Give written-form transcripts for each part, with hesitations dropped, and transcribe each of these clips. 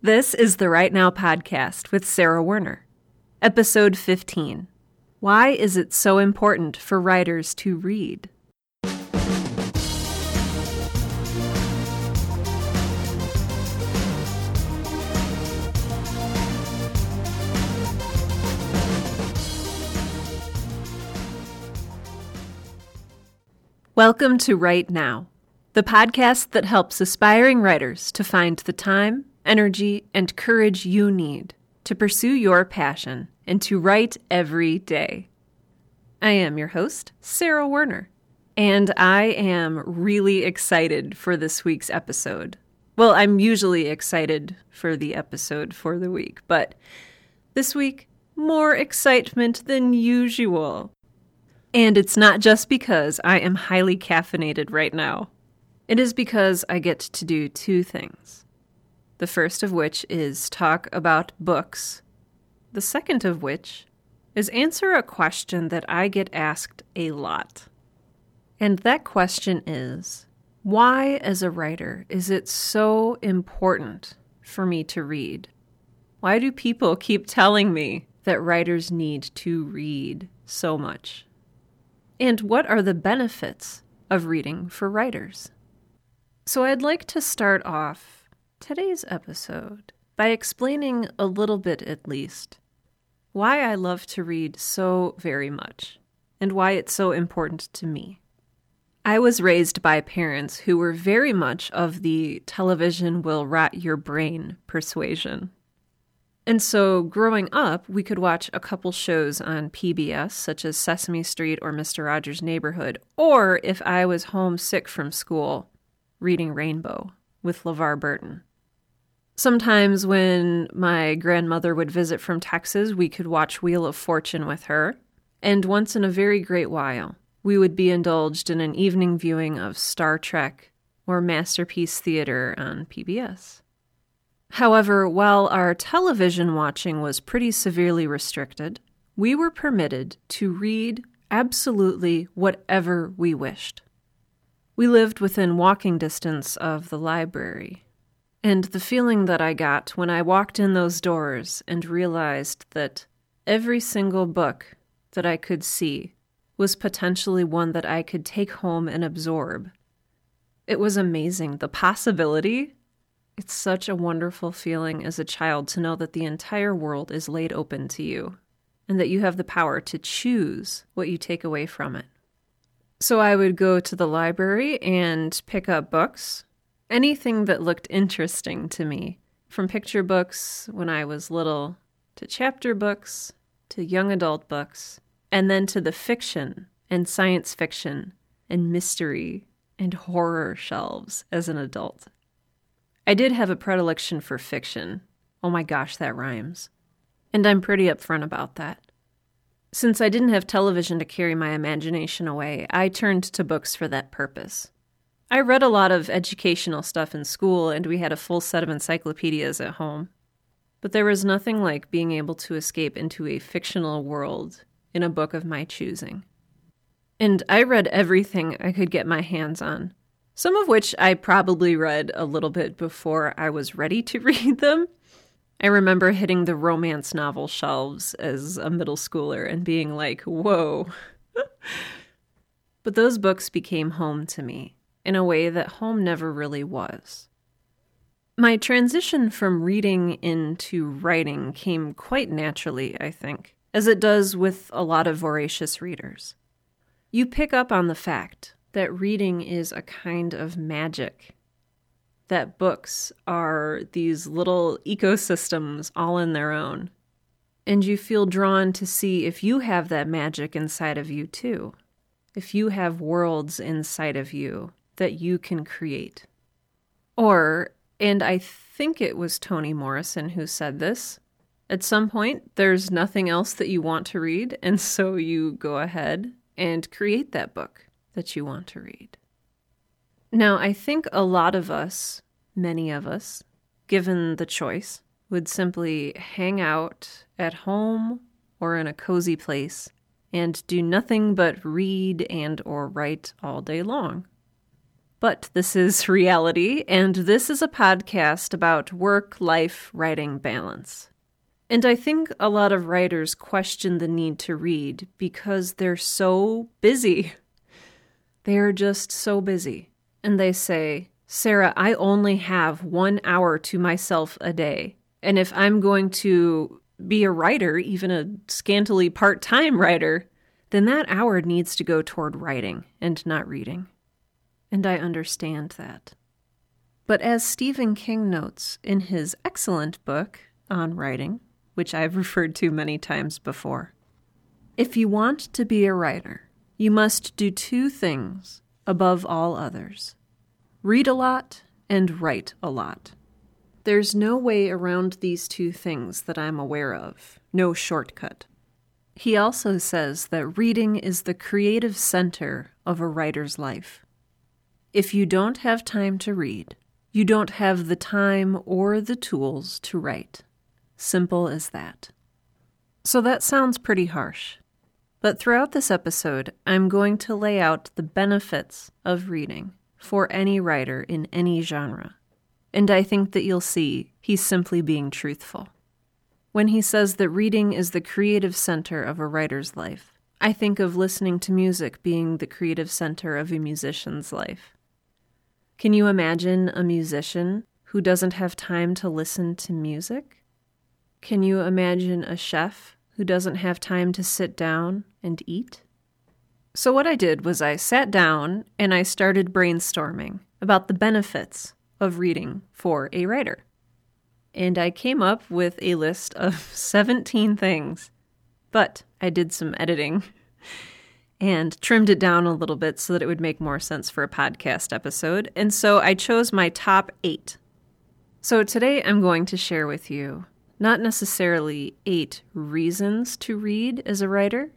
This is the Right Now Podcast with Sarah Werner, Episode 15. Why is it so important for writers to read? Welcome to Write Now, the podcast that helps aspiring writers to find the time, energy, and courage you need to pursue your passion and to write every day. I am your host, Sarah Werner, and I am really excited for this week's episode. Well, I'm usually excited for the episode for the week, but this week, more excitement than usual. And it's not just because I am highly caffeinated right now. It is because I get to do two things. The first of which is talk about books. The second of which is answer a question that I get asked a lot. And that question is, why as a writer is it so important for me to read? Why do people keep telling me that writers need to read so much? And what are the benefits of reading for writers? So I'd like to start off today's episode by explaining a little bit at least why I love to read so very much and why it's so important to me. I was raised by parents who were very much of the television will rot your brain persuasion. And so growing up, we could watch a couple shows on PBS, such as Sesame Street or Mr. Rogers' Neighborhood, or if I was homesick from school, Reading Rainbow with LeVar Burton. Sometimes when my grandmother would visit from Texas, we could watch Wheel of Fortune with her. And once in a very great while, we would be indulged in an evening viewing of Star Trek or Masterpiece Theater on PBS. However, while our television watching was pretty severely restricted, we were permitted to read absolutely whatever we wished. We lived within walking distance of the library, and the feeling that I got when I walked in those doors and realized that every single book that I could see was potentially one that I could take home and absorb. It was amazing. The possibility. It's such a wonderful feeling as a child to know that the entire world is laid open to you and that you have the power to choose what you take away from it. So I would go to the library and pick up books, anything that looked interesting to me, from picture books when I was little to chapter books to young adult books, and then to the fiction and science fiction and mystery and horror shelves as an adult. I did have a predilection for fiction. Oh my gosh, that rhymes. And I'm pretty upfront about that. Since I didn't have television to carry my imagination away, I turned to books for that purpose. I read a lot of educational stuff in school, and we had a full set of encyclopedias at home. But there was nothing like being able to escape into a fictional world in a book of my choosing. And I read everything I could get my hands on. Some of which I probably read a little bit before I was ready to read them. I remember hitting the romance novel shelves as a middle schooler and being like, whoa. But those books became home to me in a way that home never really was. My transition from reading into writing came quite naturally, I think, as it does with a lot of voracious readers. You pick up on the fact that reading is a kind of magic, that books are these little ecosystems all in their own, and you feel drawn to see if you have that magic inside of you too, if you have worlds inside of you that you can create. Or, and I think it was Toni Morrison who said this, at some point there's nothing else that you want to read, and so you go ahead and create that book that you want to read. Now, I think a lot of us, many of us, given the choice, would simply hang out at home or in a cozy place and do nothing but read and or write all day long. But this is reality, and this is a podcast about work-life writing balance. And I think a lot of writers question the need to read because they're so busy. They're just so busy. And they say, Sarah, I only have 1 hour to myself a day. And if I'm going to be a writer, even a scantily part-time writer, then that hour needs to go toward writing and not reading. And I understand that. But as Stephen King notes in his excellent book, On Writing, which I've referred to many times before, if you want to be a writer, you must do two things above all others: read a lot and write a lot. There's no way around these two things that I'm aware of, no shortcut. He also says that reading is the creative center of a writer's life. If you don't have time to read, you don't have the time or the tools to write. Simple as that. So that sounds pretty harsh. But throughout this episode, I'm going to lay out the benefits of reading for any writer in any genre. And I think that you'll see he's simply being truthful. When he says that reading is the creative center of a writer's life, I think of listening to music being the creative center of a musician's life. Can you imagine a musician who doesn't have time to listen to music? Can you imagine a chef who doesn't have time to sit down and eat? So what I did was I sat down and I started brainstorming about the benefits of reading for a writer. And I came up with a list of 17 things, but I did some editing and trimmed it down a little bit so that it would make more sense for a podcast episode. And so I chose my top 8. So today I'm going to share with you not necessarily 8 reasons to read as a writer,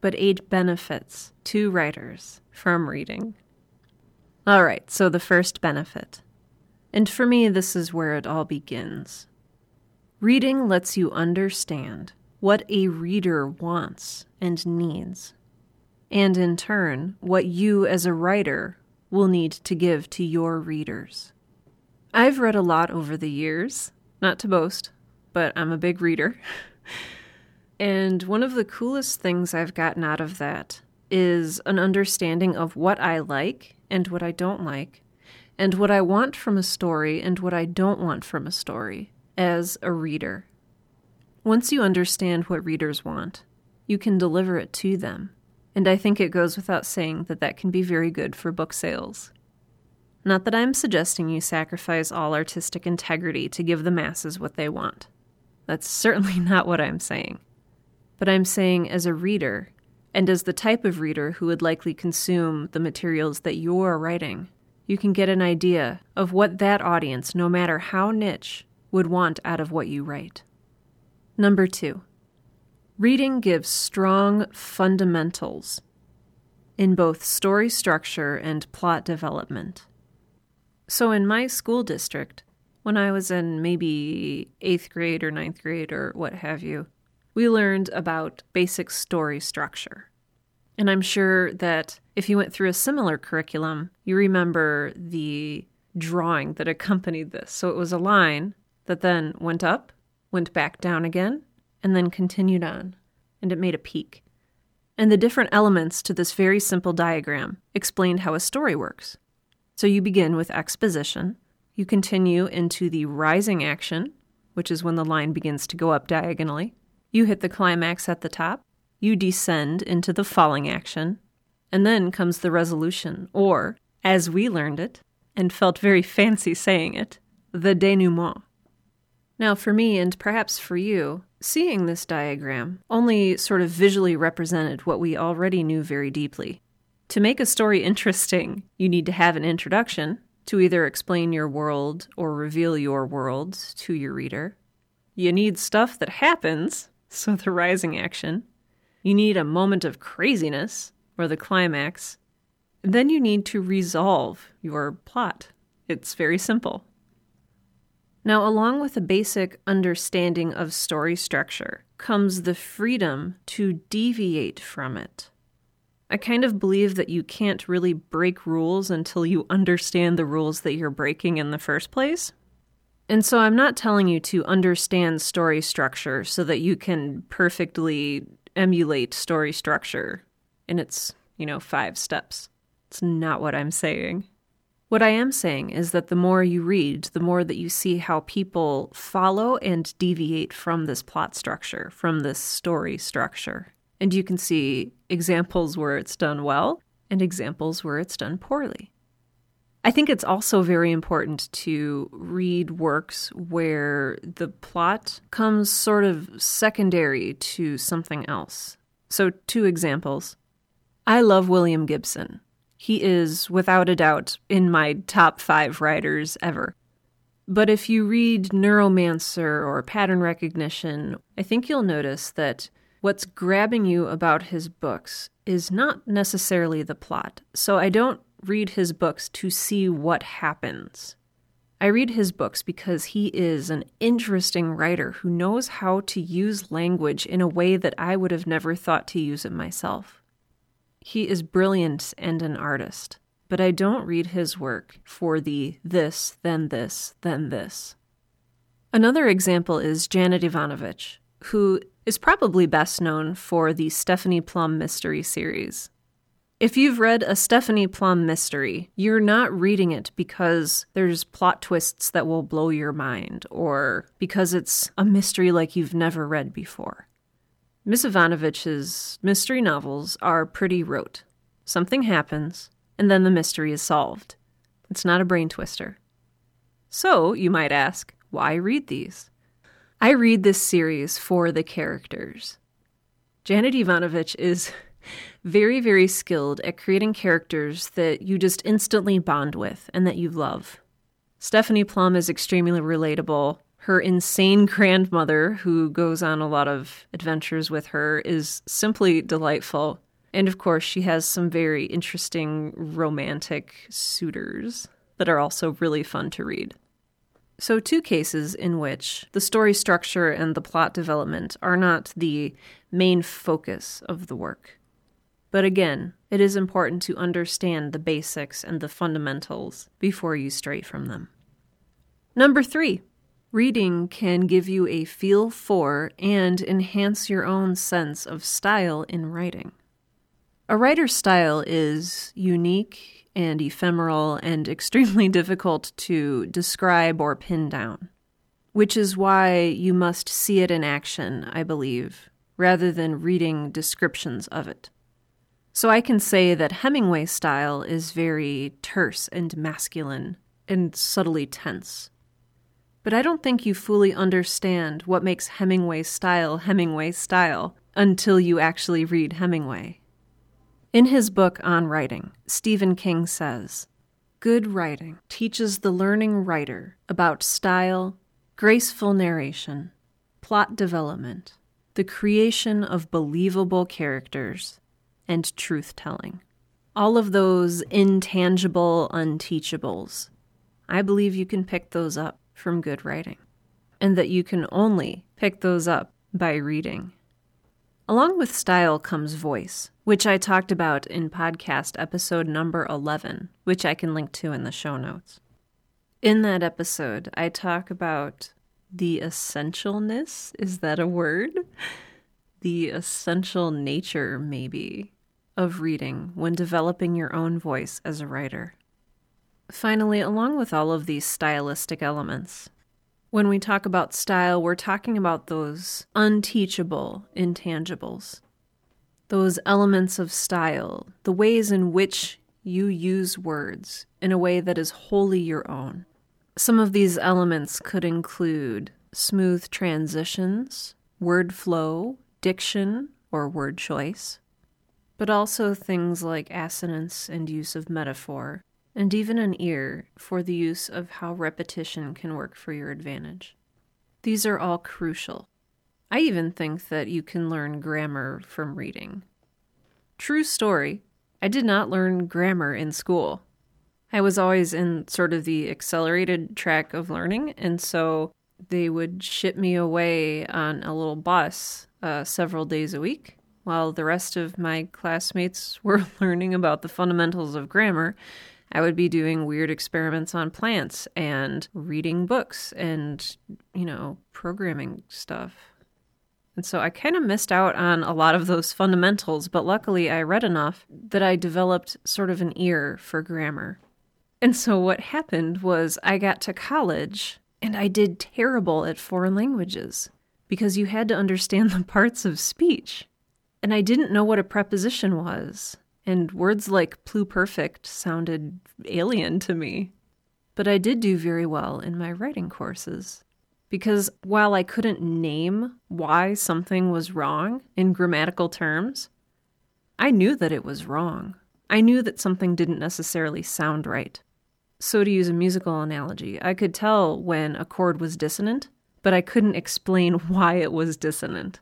but 8 benefits to writers from reading. All right, so the first benefit. And for me, this is where it all begins. Reading lets you understand what a reader wants and needs, and in turn, what you as a writer will need to give to your readers. I've read a lot over the years, not to boast, but I'm a big reader. And one of the coolest things I've gotten out of that is an understanding of what I like and what I don't like, and what I want from a story and what I don't want from a story as a reader. Once you understand what readers want, you can deliver it to them. And I think it goes without saying that that can be very good for book sales. Not that I'm suggesting you sacrifice all artistic integrity to give the masses what they want. That's certainly not what I'm saying. But I'm saying as a reader, and as the type of reader who would likely consume the materials that you're writing, you can get an idea of what that audience, no matter how niche, would want out of what you write. Number 2, reading gives strong fundamentals in both story structure and plot development. So in my school district, when I was in maybe 8th grade or 9th grade or what have you, we learned about basic story structure. And I'm sure that if you went through a similar curriculum, you remember the drawing that accompanied this. So it was a line that then went up, went back down again, and then continued on, and it made a peak. And the different elements to this very simple diagram explained how a story works. So you begin with exposition. You continue into the rising action, which is when the line begins to go up diagonally. You hit the climax at the top. You descend into the falling action, and then comes the resolution, or, as we learned it, and felt very fancy saying it, the denouement. Now for me, and perhaps for you, seeing this diagram only sort of visually represented what we already knew very deeply. To make a story interesting, you need to have an introduction to either explain your world or reveal your world to your reader. You need stuff that happens, so the rising action. You need a moment of craziness, or the climax. Then you need to resolve your plot. It's very simple. Now, along with a basic understanding of story structure comes the freedom to deviate from it. I kind of believe that you can't really break rules until you understand the rules that you're breaking in the first place. And so I'm not telling you to understand story structure so that you can perfectly emulate story structure in its, 5 steps. It's not what I'm saying. What I am saying is that the more you read, the more that you see how people follow and deviate from this plot structure, from this story structure. And you can see examples where it's done well and examples where it's done poorly. I think it's also very important to read works where the plot comes sort of secondary to something else. So 2 examples. I love William Gibson. He is, without a doubt, in my top 5 writers ever. But if you read Neuromancer or Pattern Recognition, I think you'll notice that what's grabbing you about his books is not necessarily the plot. So I don't read his books to see what happens. I read his books because he is an interesting writer who knows how to use language in a way that I would have never thought to use it myself. He is brilliant and an artist, but I don't read his work for the this, then this, then this. Another example is Janet Ivanovich, who is probably best known for the Stephanie Plum mystery series. If you've read a Stephanie Plum mystery, you're not reading it because there's plot twists that will blow your mind or because it's a mystery like you've never read before. Miss Ivanovich's mystery novels are pretty rote. Something happens, and then the mystery is solved. It's not a brain twister. So, you might ask, why read these? I read this series for the characters. Janet Ivanovich is very, very skilled at creating characters that you just instantly bond with and that you love. Stephanie Plum is extremely relatable. Her insane grandmother, who goes on a lot of adventures with her, is simply delightful. And of course, she has some very interesting romantic suitors that are also really fun to read. So 2 cases in which the story structure and the plot development are not the main focus of the work. But again, it is important to understand the basics and the fundamentals before you stray from them. Number 3, reading can give you a feel for and enhance your own sense of style in writing. A writer's style is unique and ephemeral and extremely difficult to describe or pin down, which is why you must see it in action, I believe, rather than reading descriptions of it. So I can say that Hemingway's style is very terse and masculine and subtly tense. But I don't think you fully understand what makes Hemingway's style until you actually read Hemingway. In his book On Writing, Stephen King says, "Good writing teaches the learning writer about style, graceful narration, plot development, the creation of believable characters, and truth-telling. All of those intangible unteachables. I believe you can pick those up from good writing, and that you can only pick those up by reading." Along with style comes voice, which I talked about in podcast episode number 11, which I can link to in the show notes. In that episode, I talk about the essentialness, is that a word? The essential nature, maybe, of reading when developing your own voice as a writer. Finally, along with all of these stylistic elements, when we talk about style, we're talking about those unteachable intangibles. Those elements of style, the ways in which you use words in a way that is wholly your own. Some of these elements could include smooth transitions, word flow, diction, or word choice, but also things like assonance and use of metaphor, and even an ear for the use of how repetition can work for your advantage. These are all crucial. I even think that you can learn grammar from reading. True story, I did not learn grammar in school. I was always in sort of the accelerated track of learning, and so they would ship me away on a little bus several days a week while the rest of my classmates were learning about the fundamentals of grammar, I would be doing weird experiments on plants and reading books and, you know, programming stuff. And so I kind of missed out on a lot of those fundamentals, but luckily I read enough that I developed sort of an ear for grammar. And so what happened was I got to college and I did terrible at foreign languages because you had to understand the parts of speech. And I didn't know what a preposition was, and words like pluperfect sounded alien to me. But I did do very well in my writing courses. Because while I couldn't name why something was wrong in grammatical terms, I knew that it was wrong. I knew that something didn't necessarily sound right. So to use a musical analogy, I could tell when a chord was dissonant, but I couldn't explain why it was dissonant.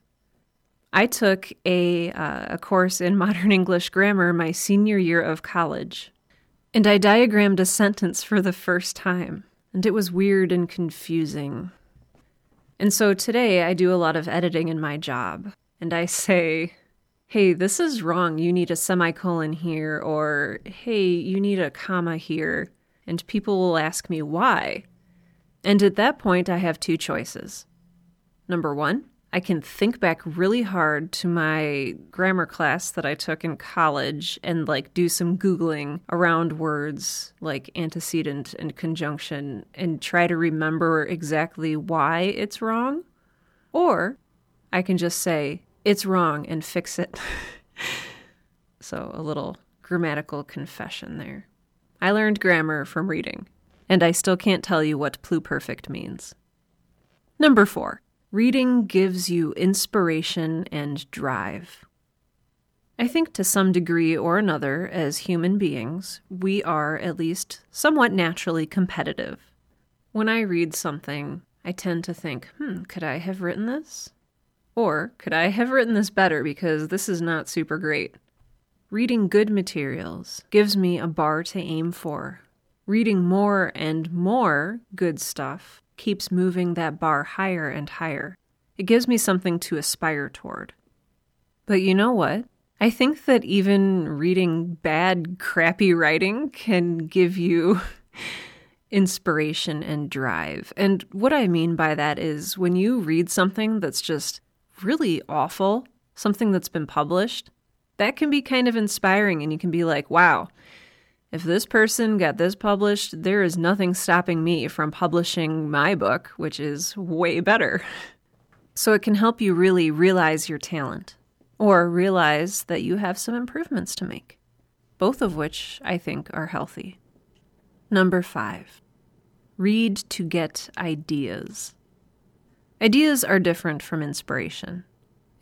I took a course in modern English grammar my senior year of college, and I diagrammed a sentence for the first time, and it was weird and confusing. And so today I do a lot of editing in my job, and I say, hey, this is wrong, you need a semicolon here, or hey, you need a comma here, and people will ask me why. And at that point, I have two choices. Number one, I can think back really hard to my grammar class that I took in college and like do some Googling around words like antecedent and conjunction and try to remember exactly why it's wrong. Or I can just say, it's wrong and fix it. So a little grammatical confession there. I learned grammar from reading, and I still can't tell you what pluperfect means. Number 4. Reading gives you inspiration and drive. I think to some degree or another, as human beings, we are at least somewhat naturally competitive. When I read something, I tend to think, could I have written this? Or could I have written this better because this is not super great? Reading good materials gives me a bar to aim for. Reading more and more good stuff keeps moving that bar higher and higher. It gives me something to aspire toward. But you know what? I think that even reading bad, crappy writing can give you inspiration and drive. And what I mean by that is when you read something that's just really awful, something that's been published, that can be kind of inspiring, and you can be like, wow, if this person got this published, there is nothing stopping me from publishing my book, which is way better. So it can help you really realize your talent or realize that you have some improvements to make, both of which I think are healthy. Number 5, read to get ideas. Ideas are different from inspiration.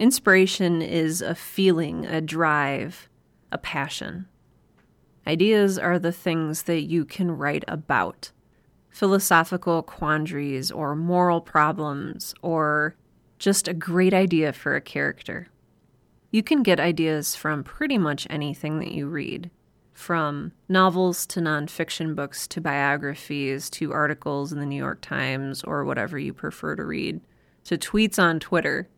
Inspiration is a feeling, a drive, a passion. Ideas are the things that you can write about. Philosophical quandaries or moral problems or just a great idea for a character. You can get ideas from pretty much anything that you read, from novels to nonfiction books to biographies to articles in the New York Times or whatever you prefer to read, to tweets on Twitter.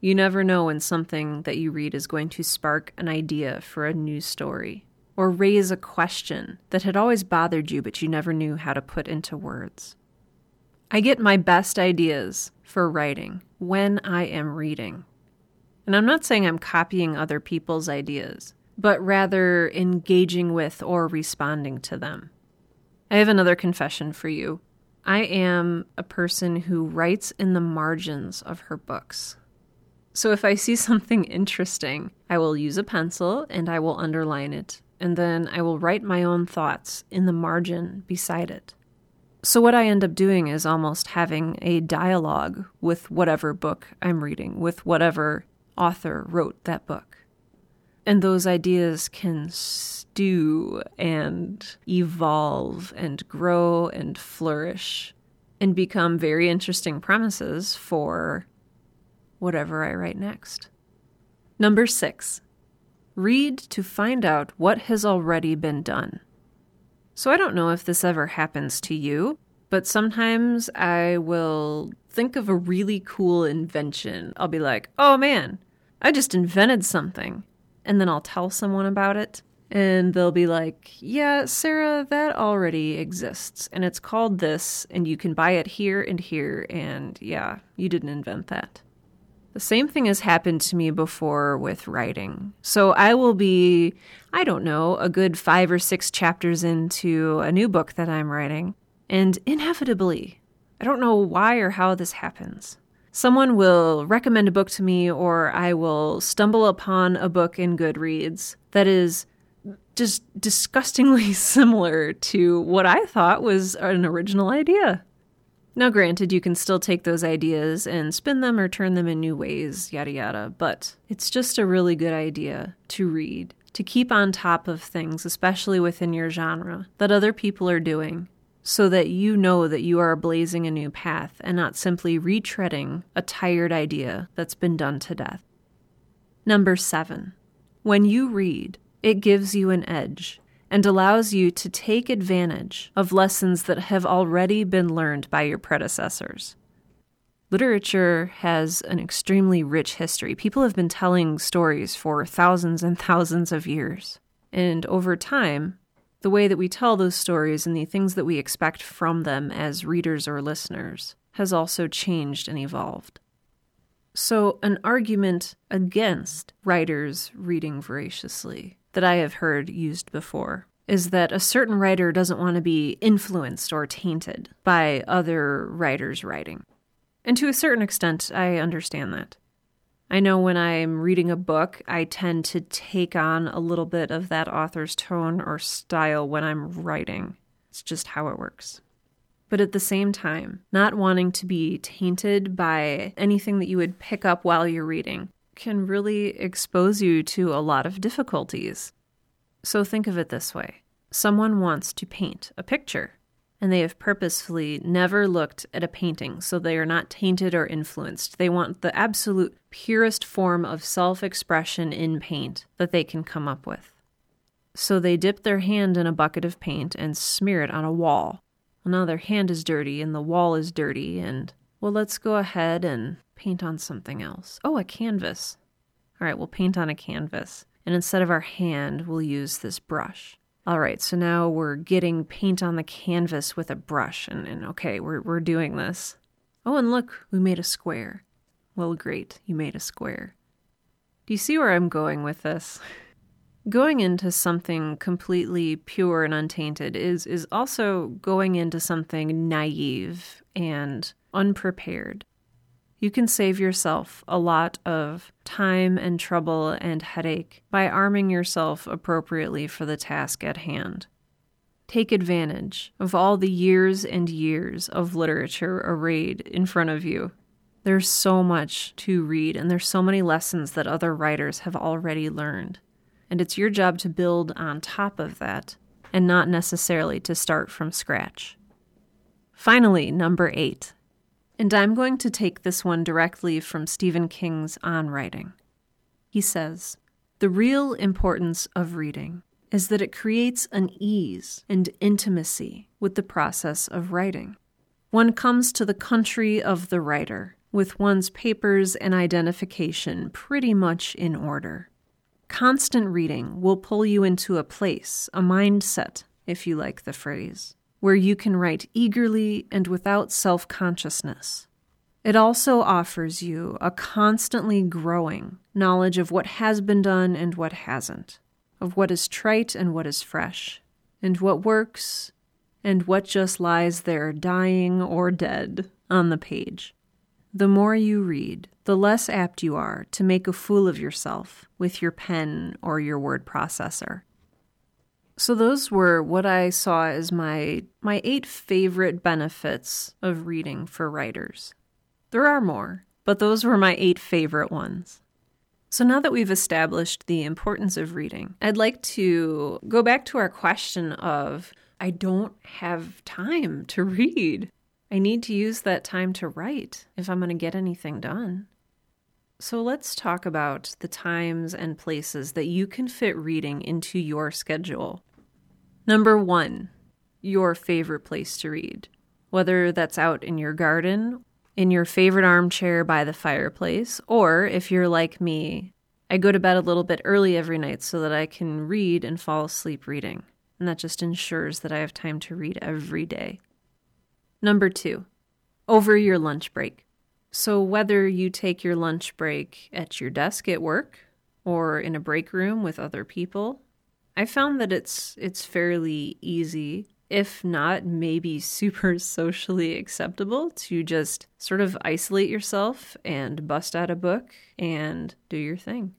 You never know when something that you read is going to spark an idea for a new story, or raise a question that had always bothered you but you never knew how to put into words. I get my best ideas for writing when I am reading. And I'm not saying I'm copying other people's ideas, but rather engaging with or responding to them. I have another confession for you. I am a person who writes in the margins of her books. So if I see something interesting, I will use a pencil and I will underline it. And then I will write my own thoughts in the margin beside it. So what I end up doing is almost having a dialogue with whatever book I'm reading, with whatever author wrote that book. And those ideas can stew and evolve and grow and flourish and become very interesting premises for whatever I write next. Number 6. Read to find out what has already been done. So I don't know if this ever happens to you, but sometimes I will think of a really cool invention. I'll be like, oh man, I just invented something. And then I'll tell someone about it. And they'll be like, yeah, Sarah, that already exists. And it's called this, and you can buy it here and here. And yeah, you didn't invent that. The same thing has happened to me before with writing. So I will be, I don't know, a good 5 or 6 chapters into a new book that I'm writing. And inevitably, I don't know why or how this happens. Someone will recommend a book to me, or I will stumble upon a book in Goodreads that is just disgustingly similar to what I thought was an original idea. Now, granted, you can still take those ideas and spin them or turn them in new ways, yada yada, but it's just a really good idea to read, to keep on top of things, especially within your genre, that other people are doing, so that you know that you are blazing a new path and not simply retreading a tired idea that's been done to death. Number 7, when you read, it gives you an edge and allows you to take advantage of lessons that have already been learned by your predecessors. Literature has an extremely rich history. People have been telling stories for thousands and thousands of years. And over time, the way that we tell those stories and the things that we expect from them as readers or listeners has also changed and evolved. So an argument against writers reading voraciously that I have heard used before is that a certain writer doesn't want to be influenced or tainted by other writers' writing. And to a certain extent, I understand that. I know when I'm reading a book, I tend to take on a little bit of that author's tone or style when I'm writing. It's just how it works. But at the same time, not wanting to be tainted by anything that you would pick up while you're reading can really expose you to a lot of difficulties. So think of it this way. Someone wants to paint a picture, and they have purposefully never looked at a painting, so they are not tainted or influenced. They want the absolute purest form of self-expression in paint that they can come up with. So they dip their hand in a bucket of paint and smear it on a wall. Well, now their hand is dirty and the wall is dirty, and, well, let's go ahead and paint on something else. Oh, a canvas. All right, we'll paint on a canvas. And instead of our hand, we'll use this brush. All right, so now we're getting paint on the canvas with a brush. And okay, we're doing this. Oh, and look, we made a square. Well, great, you made a square. Do you see where I'm going with this? Going into something completely pure and untainted is also going into something naive and unprepared. You can save yourself a lot of time and trouble and headache by arming yourself appropriately for the task at hand. Take advantage of all the years and years of literature arrayed in front of you. There's so much to read, and there's so many lessons that other writers have already learned. And it's your job to build on top of that, and not necessarily to start from scratch. Finally, number 8. And I'm going to take this one directly from Stephen King's On Writing. He says, "The real importance of reading is that it creates an ease and intimacy with the process of writing. One comes to the country of the writer with one's papers and identification pretty much in order. Constant reading will pull you into a place, a mindset, if you like the phrase, where you can write eagerly and without self-consciousness. It also offers you a constantly growing knowledge of what has been done and what hasn't, of what is trite and what is fresh, and what works and what just lies there dying or dead on the page. The more you read, the less apt you are to make a fool of yourself with your pen or your word processor." So those were what I saw as my 8 favorite benefits of reading for writers. There are more, but those were my 8 favorite ones. So now that we've established the importance of reading, I'd like to go back to our question of, I don't have time to read. I need to use that time to write if I'm going to get anything done. So let's talk about the times and places that you can fit reading into your schedule. Number 1, your favorite place to read, whether that's out in your garden, in your favorite armchair by the fireplace, or if you're like me, I go to bed a little bit early every night so that I can read and fall asleep reading. And that just ensures that I have time to read every day. Number 2, over your lunch break. So whether you take your lunch break at your desk at work or in a break room with other people, I found that it's fairly easy, if not maybe super socially acceptable, to just sort of isolate yourself and bust out a book and do your thing.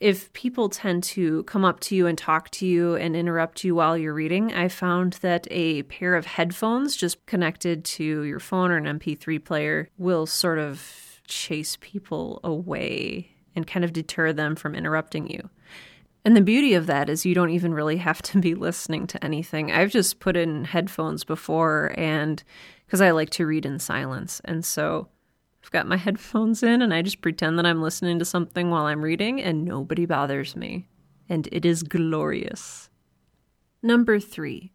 If people tend to come up to you and talk to you and interrupt you while you're reading, I found that a pair of headphones just connected to your phone or an MP3 player will sort of chase people away and kind of deter them from interrupting you. And the beauty of that is you don't even really have to be listening to anything. I've just put in headphones before, and because I like to read in silence. And so I've got my headphones in and I just pretend that I'm listening to something while I'm reading and nobody bothers me. And it is glorious. Number 3,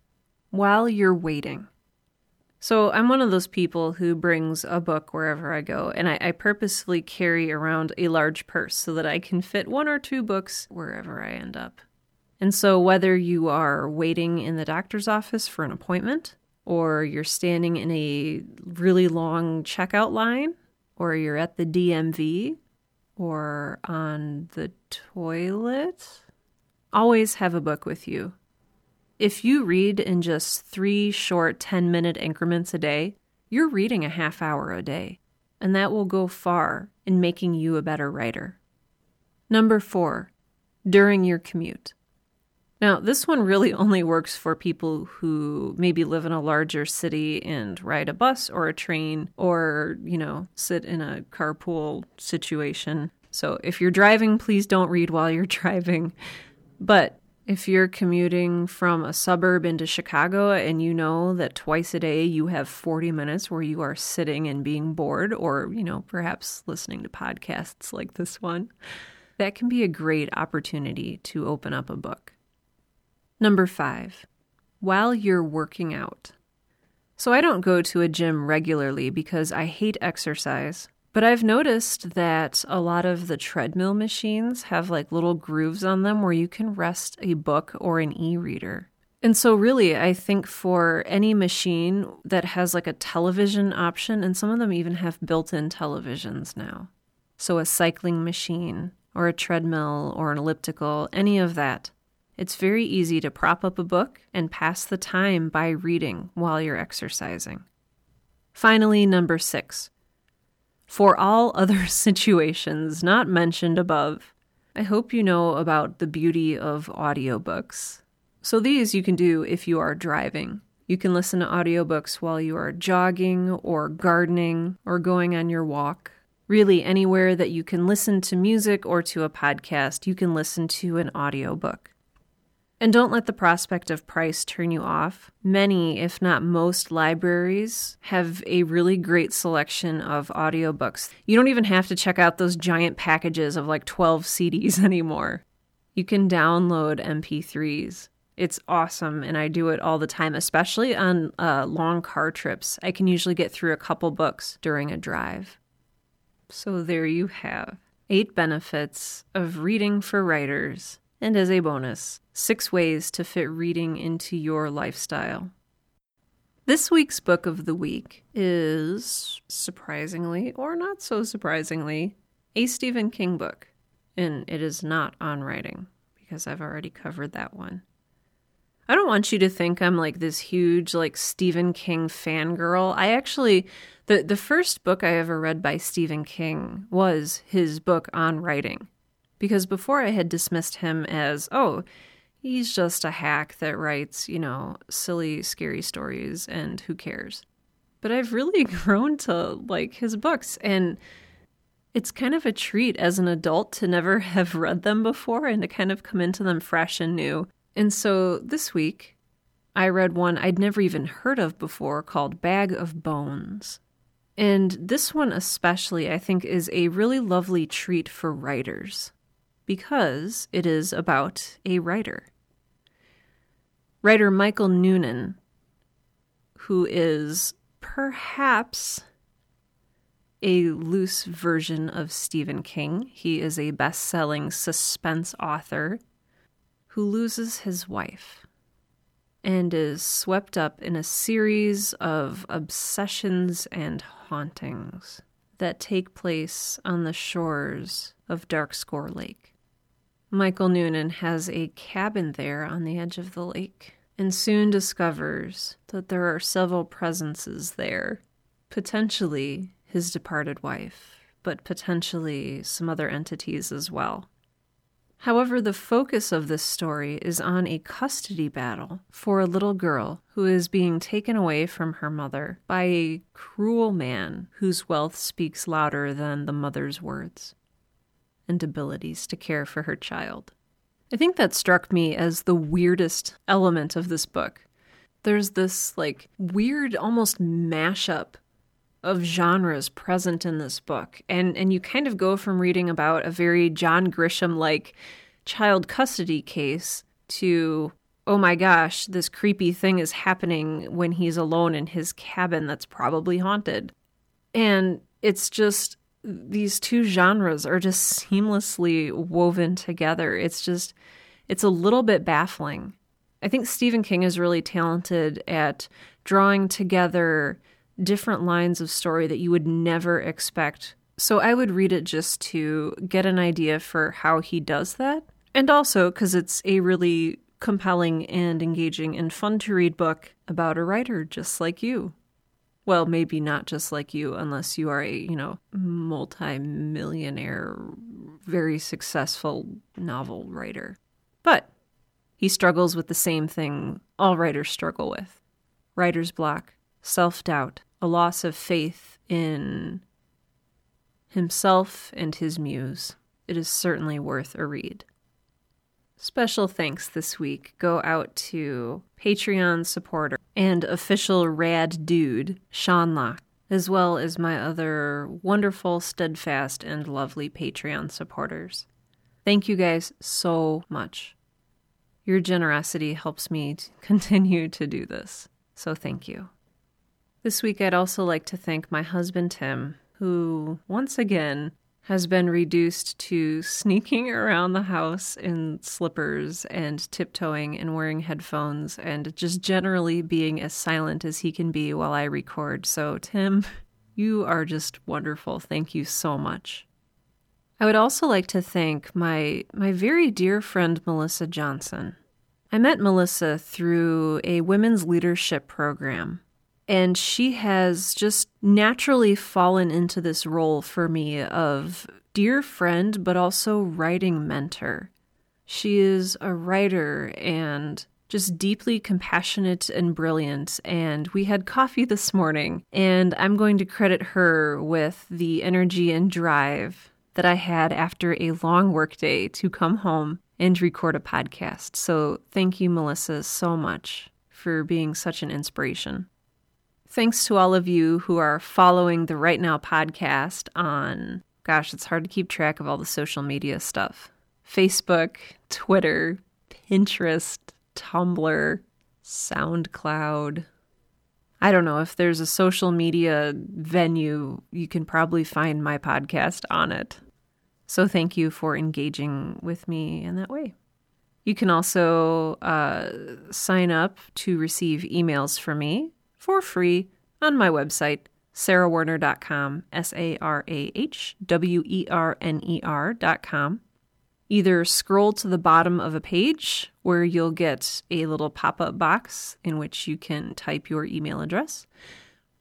while you're waiting. So I'm one of those people who brings a book wherever I go, and I purposefully carry around a large purse so that I can fit 1 or 2 books wherever I end up. And so whether you are waiting in the doctor's office for an appointment, or you're standing in a really long checkout line, or you're at the DMV, or on the toilet, always have a book with you. If you read in just 3 short 10-minute increments a day, you're reading a half hour a day, and that will go far in making you a better writer. Number 4, during your commute. Now, this one really only works for people who maybe live in a larger city and ride a bus or a train or, sit in a carpool situation. So if you're driving, please don't read while you're driving. But if you're commuting from a suburb into Chicago and you know that twice a day you have 40 minutes where you are sitting and being bored or, perhaps listening to podcasts like this one, that can be a great opportunity to open up a book. Number 5, while you're working out. So I don't go to a gym regularly because I hate exercise, but I've noticed that a lot of the treadmill machines have like little grooves on them where you can rest a book or an e-reader. And so really, I think for any machine that has like a television option, and some of them even have built-in televisions now. So a cycling machine or a treadmill or an elliptical, any of that. It's very easy to prop up a book and pass the time by reading while you're exercising. Finally, number 6. For all other situations not mentioned above, I hope you know about the beauty of audiobooks. So these you can do if you are driving. You can listen to audiobooks while you are jogging or gardening or going on your walk. Really, anywhere that you can listen to music or to a podcast, you can listen to an audiobook. And don't let the prospect of price turn you off. Many, if not most, libraries have a really great selection of audiobooks. You don't even have to check out those giant packages of like 12 CDs anymore. You can download MP3s. It's awesome, and I do it all the time, especially on long car trips. I can usually get through a couple books during a drive. So there you have 8 benefits of reading for writers. And as a bonus, 6 ways to fit reading into your lifestyle. This week's book of the week is, surprisingly or not so surprisingly, a Stephen King book. And it is not On Writing, because I've already covered that one. I don't want you to think I'm like this huge Stephen King fangirl. I actually, the first book I ever read by Stephen King was his book On Writing. Because before I had dismissed him as, oh, he's just a hack that writes, silly, scary stories and who cares. But I've really grown to like his books, and it's kind of a treat as an adult to never have read them before and to kind of come into them fresh and new. And so this week I read one I'd never even heard of before called Bag of Bones. And this one especially, I think, is a really lovely treat for writers, because it is about a writer. Writer Michael Noonan, who is perhaps a loose version of Stephen King. He is a best-selling suspense author who loses his wife and is swept up in a series of obsessions and hauntings that take place on the shores of Darkscore Lake. Michael Noonan has a cabin there on the edge of the lake and soon discovers that there are several presences there, potentially his departed wife, but potentially some other entities as well. However, the focus of this story is on a custody battle for a little girl who is being taken away from her mother by a cruel man whose wealth speaks louder than the mother's words and abilities to care for her child. I think that struck me as the weirdest element of this book. There's this weird almost mashup of genres present in this book. And you kind of go from reading about a very John Grisham-like child custody case to, oh my gosh, this creepy thing is happening when he's alone in his cabin that's probably haunted. And it's just, these two genres are just seamlessly woven together. It's a little bit baffling. I think Stephen King is really talented at drawing together different lines of story that you would never expect. So I would read it just to get an idea for how he does that. And also because it's a really compelling and engaging and fun to read book about a writer just like you. Well, maybe not just like you unless you are a, multi-millionaire, very successful novel writer. But he struggles with the same thing all writers struggle with. Writer's block, self-doubt, a loss of faith in himself and his muse. It is certainly worth a read. Special thanks this week go out to Patreon supporter and official rad dude, Sean Locke, as well as my other wonderful, steadfast, and lovely Patreon supporters. Thank you guys so much. Your generosity helps me to continue to do this, so thank you. This week, I'd also like to thank my husband, Tim, who, once again, has been reduced to sneaking around the house in slippers and tiptoeing and wearing headphones and just generally being as silent as he can be while I record. So, Tim, you are just wonderful. Thank you so much. I would also like to thank my very dear friend, Melissa Johnson. I met Melissa through a women's leadership program. And she has just naturally fallen into this role for me of dear friend, but also writing mentor. She is a writer and just deeply compassionate and brilliant. And we had coffee this morning, and I'm going to credit her with the energy and drive that I had after a long workday to come home and record a podcast. So thank you, Melissa, so much for being such an inspiration. Thanks to all of you who are following the Right Now podcast on, gosh, it's hard to keep track of all the social media stuff. Facebook, Twitter, Pinterest, Tumblr, SoundCloud. I don't know if there's a social media venue, you can probably find my podcast on it. So thank you for engaging with me in that way. You can also sign up to receive emails from me for free on my website, sarahwerner.com, sarahwerner.com. Either scroll to the bottom of a page where you'll get a little pop-up box in which you can type your email address,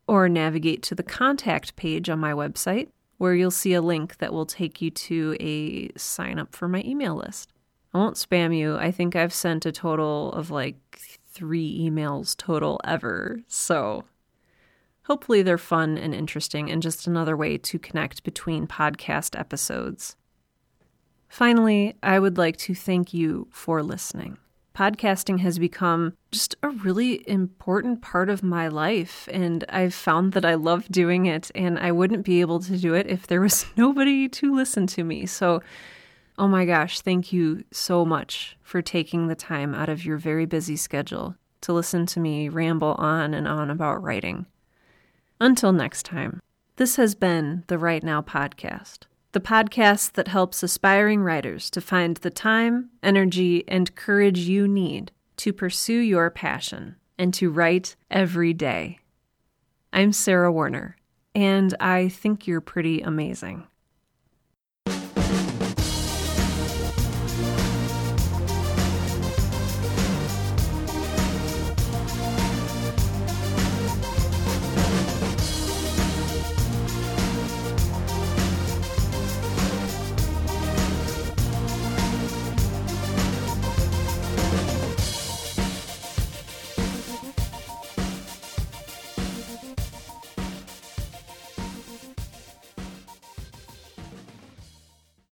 or navigate to the contact page on my website where you'll see a link that will take you to a sign up for my email list. I won't spam you. I think I've sent a total of 3 emails total ever. So hopefully they're fun and interesting and just another way to connect between podcast episodes. Finally, I would like to thank you for listening. Podcasting has become just a really important part of my life, and I've found that I love doing it, and I wouldn't be able to do it if there was nobody to listen to me. So oh my gosh, thank you so much for taking the time out of your very busy schedule to listen to me ramble on and on about writing. Until next time, This has been the Write Now Podcast, the podcast that helps aspiring writers to find the time, energy, and courage you need to pursue your passion and to write every day. I'm Sarah Werner, and I think you're pretty amazing.